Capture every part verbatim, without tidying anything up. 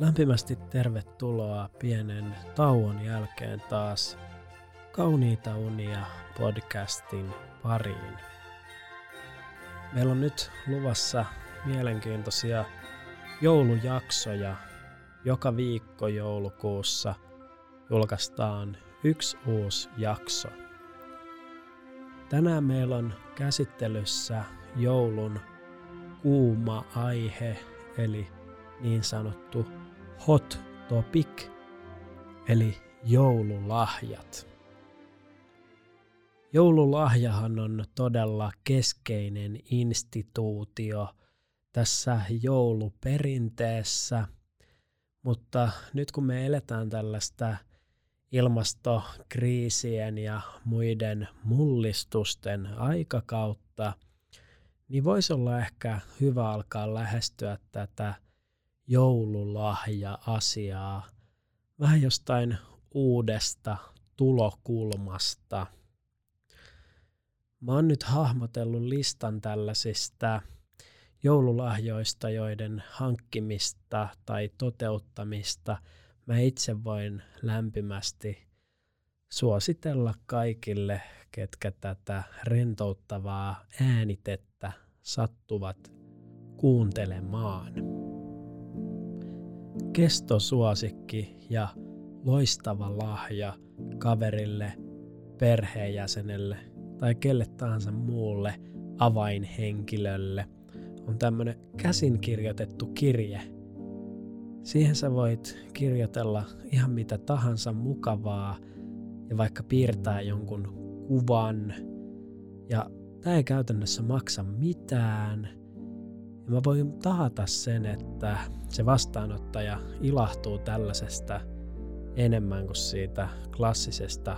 lämpimästi tervetuloa pienen tauon jälkeen taas Kauniita unia podcastin pariin. Meillä on nyt luvassa mielenkiintoisia joulujaksoja. Joka viikko joulukuussa julkaistaan yksi uusi jakso. Tänään meillä on käsittelyssä joulun kuuma aihe, eli niin sanottu hot topic, eli joululahjat. Joululahjahan on todella keskeinen instituutio tässä jouluperinteessä, mutta nyt kun me eletään tällaista ilmastokriisien ja muiden mullistusten aikakautta, niin voisi olla ehkä hyvä alkaa lähestyä tätä joululahja-asiaa vähän jostain uudesta tulokulmasta. Mä oon nyt hahmotellut listan tällaisista joululahjoista, joiden hankkimista tai toteuttamista mä itse voin lämpimästi suositella kaikille, ketkä tätä rentouttavaa äänitettä sattuvat kuuntelemaan. Kestosuosikki ja loistava lahja kaverille, perheenjäsenelle tai kelle tahansa muulle avainhenkilölle on tämmönen käsin kirjoitettu kirje. Siihen sä voit kirjoitella ihan mitä tahansa mukavaa ja vaikka piirtää jonkun kuvan. Ja tää ei käytännössä maksa mitään. Ja mä voin taata sen, että se vastaanottaja ilahtuu tällaisesta enemmän kuin siitä klassisesta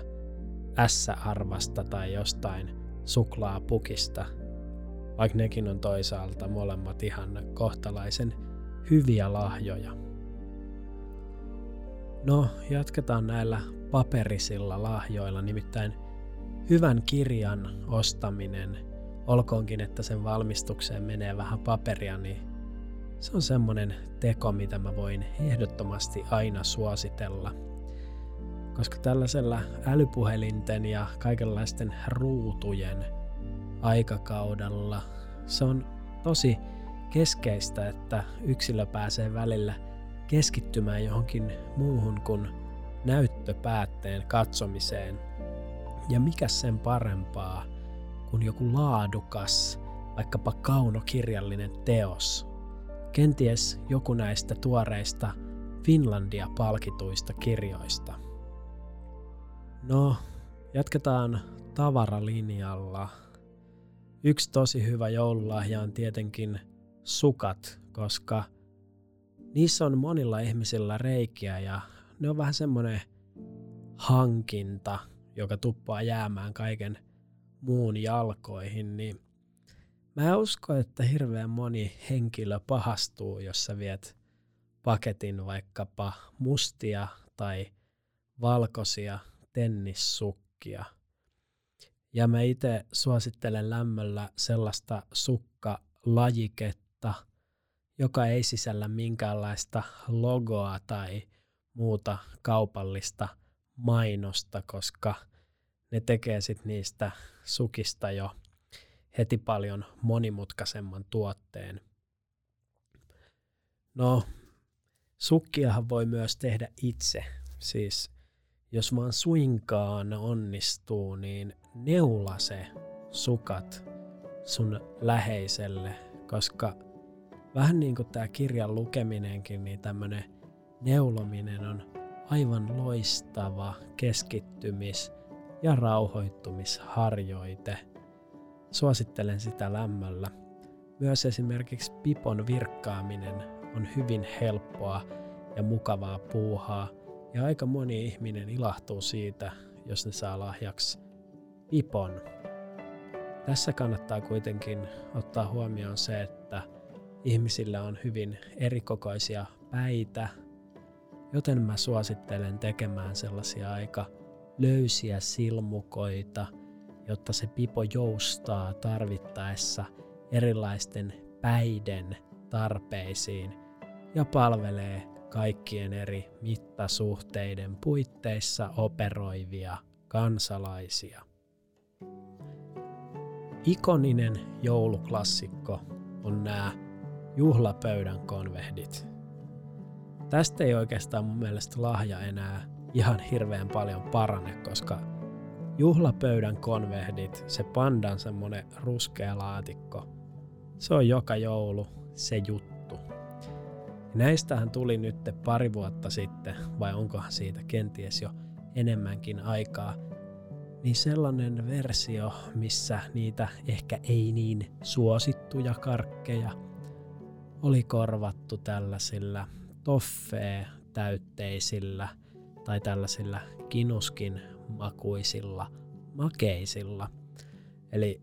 ässä-arvasta tai jostain suklaapukista. Vaikka nekin on toisaalta molemmat ihan kohtalaisen hyviä lahjoja. No, jatketaan näillä paperisilla lahjoilla, nimittäin hyvän kirjan ostaminen. Olkoonkin, että sen valmistukseen menee vähän paperia, niin se on semmoinen teko, mitä mä voin ehdottomasti aina suositella. Koska tällaisella älypuhelinten ja kaikenlaisten ruutujen aikakaudella se on tosi keskeistä, että yksilö pääsee välillä keskittymään johonkin muuhun kuin näyttöpäätteen katsomiseen. Ja mikä sen parempaa kuin joku laadukas, vaikkapa kaunokirjallinen teos. Kenties joku näistä tuoreista Finlandia-palkituista kirjoista. No, jatketaan tavaralinjalla. Yksi tosi hyvä joululahja on tietenkin sukat, koska niissä on monilla ihmisillä reikiä ja ne on vähän semmoinen hankinta, joka tuppaa jäämään kaiken muun jalkoihin. Niin mä uskon, että hirveän moni henkilö pahastuu, jos sä viet paketin vaikkapa mustia tai valkoisia tennissukkia. Ja mä itse suosittelen lämmöllä sellaista sukkalajiketta, joka ei sisällä minkäänlaista logoa tai muuta kaupallista mainosta, koska ne tekee sit niistä sukista jo heti paljon monimutkaisemman tuotteen. No, sukkiahan voi myös tehdä itse. Siis jos vaan suinkaan onnistuu, niin neulase sukat sun läheiselle, koska vähän niin kuin tämä kirjan lukeminenkin, niin tämmöinen neulominen on aivan loistava keskittymis- ja rauhoittumisharjoite. Suosittelen sitä lämmöllä. Myös esimerkiksi pipon virkkaaminen on hyvin helppoa ja mukavaa puuhaa, ja aika moni ihminen ilahtuu siitä, jos ne saa lahjaksi pipon. Tässä kannattaa kuitenkin ottaa huomioon se, että ihmisillä on hyvin erikokoisia päitä, joten mä suosittelen tekemään sellaisia aika löysiä silmukoita, jotta se pipo joustaa tarvittaessa erilaisten päiden tarpeisiin ja palvelee kaikkien eri mittasuhteiden puitteissa operoivia kansalaisia. Ikoninen jouluklassikko on nämä juhlapöydän konvehdit. Tästä ei oikeastaan mun mielestä lahja enää ihan hirveän paljon parane, koska juhlapöydän konvehdit, se pandan semmonen ruskea laatikko, se on joka joulu se juttu. Näistähän tuli nyt pari vuotta sitten, vai onkohan siitä kenties jo enemmänkin aikaa, niin sellainen versio, missä niitä ehkä ei niin suosittuja karkkeja oli korvattu tällaisilla toffee-täytteisillä tai tällaisilla kinuskin makuisilla makeisilla. Eli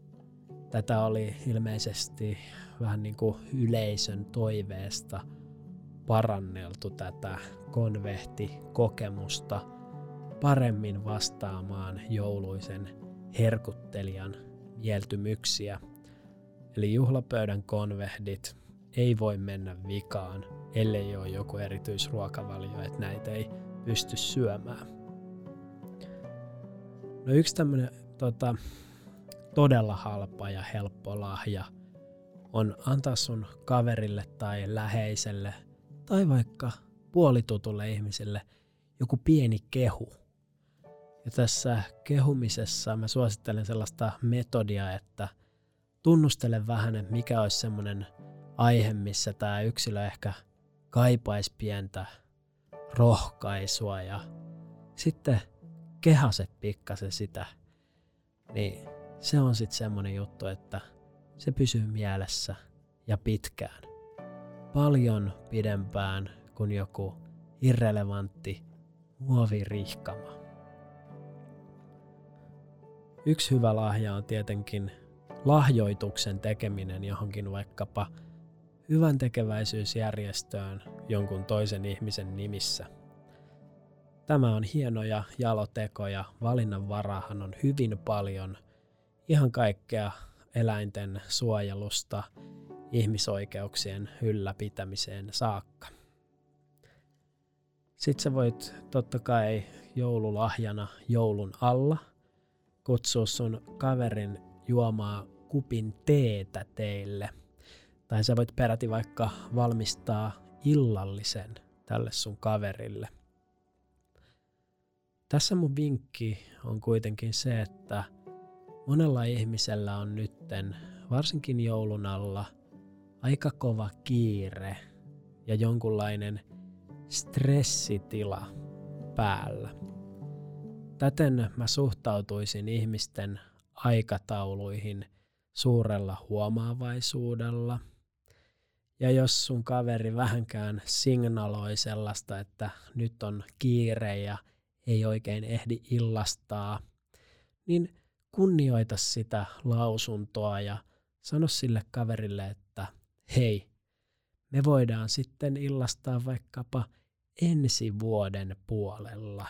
tätä oli ilmeisesti vähän niin kuin yleisön toiveesta paranneltu tätä konvehtikokemusta paremmin vastaamaan jouluisen herkuttelijan mieltymyksiä. Eli juhlapöydän konvehdit ei voi mennä vikaan, ellei ole joku erityisruokavalio, että näitä ei pysty syömään. No yksi tämmöinen tota, todella halpa ja helppo lahja on antaa sun kaverille tai läheiselle tai vaikka puolitutulle ihmiselle joku pieni kehu. Ja tässä kehumisessa mä suosittelen sellaista metodia, että tunnustele vähän, että mikä olisi semmoinen aihe, missä tämä yksilö ehkä kaipaisi pientä rohkaisua ja sitten kehaset pikkasen sitä, niin se on sitten semmoinen juttu, että se pysyy mielessä ja pitkään. Paljon pidempään kuin joku irrelevantti muovirihkama. Yksi hyvä lahja on tietenkin lahjoituksen tekeminen johonkin vaikkapa hyvän tekeväisyysjärjestöön jonkun toisen ihmisen nimissä. Tämä on hienoja jalotekoja. Valinnanvaraahan on hyvin paljon ihan kaikkea eläinten suojelusta ihmisoikeuksien ylläpitämiseen saakka. Sitten sä voit totta kai joululahjana joulun alla kutsua sun kaverin juomaa kupin teetä teille. Tai sä voit peräti vaikka valmistaa illallisen tälle sun kaverille. Tässä mun vinkki on kuitenkin se, että monella ihmisellä on nytten, varsinkin joulun alla, aika kova kiire ja jonkunlainen stressitila päällä. Täten mä suhtautuisin ihmisten aikatauluihin suurella huomaavaisuudella. Ja jos sun kaveri vähänkään signaloi sellaista, että nyt on kiire ja ei oikein ehdi illastaa, niin kunnioita sitä lausuntoa ja sano sille kaverille, että hei, me voidaan sitten illastaa vaikkapa ensi vuoden puolella.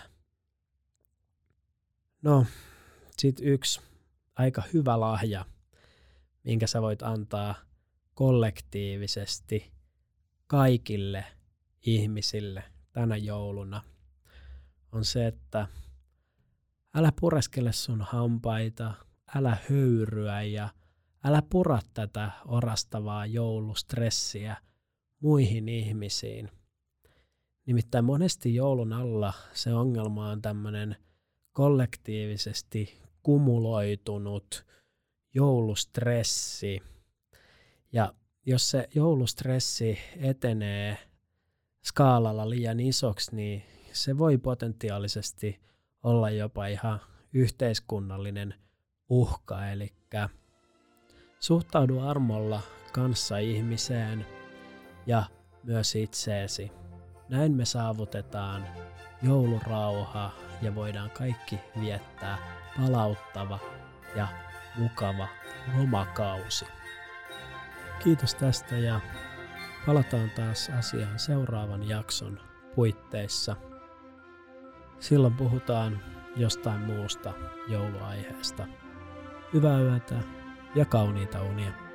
No, sit yksi aika hyvä lahja, minkä sä voit antaa kollektiivisesti kaikille ihmisille tänä jouluna, on se, että älä pureskele sun hampaita, älä höyryä ja älä pura tätä orastavaa joulustressiä muihin ihmisiin. Nimittäin monesti joulun alla se ongelma on tämmöinen kollektiivisesti kumuloitunut joulustressi. Ja jos se joulustressi etenee skaalalla liian isoksi, niin se voi potentiaalisesti olla jopa ihan yhteiskunnallinen uhka, eli suhtaudu armolla kanssa ihmiseen ja myös itseesi. Näin me saavutetaan joulurauha ja voidaan kaikki viettää palauttava ja mukava lomakausi. Kiitos tästä ja palataan taas asiaan seuraavan jakson puitteissa. Silloin puhutaan jostain muusta jouluaiheesta. Hyvää yötä ja kauniita unia.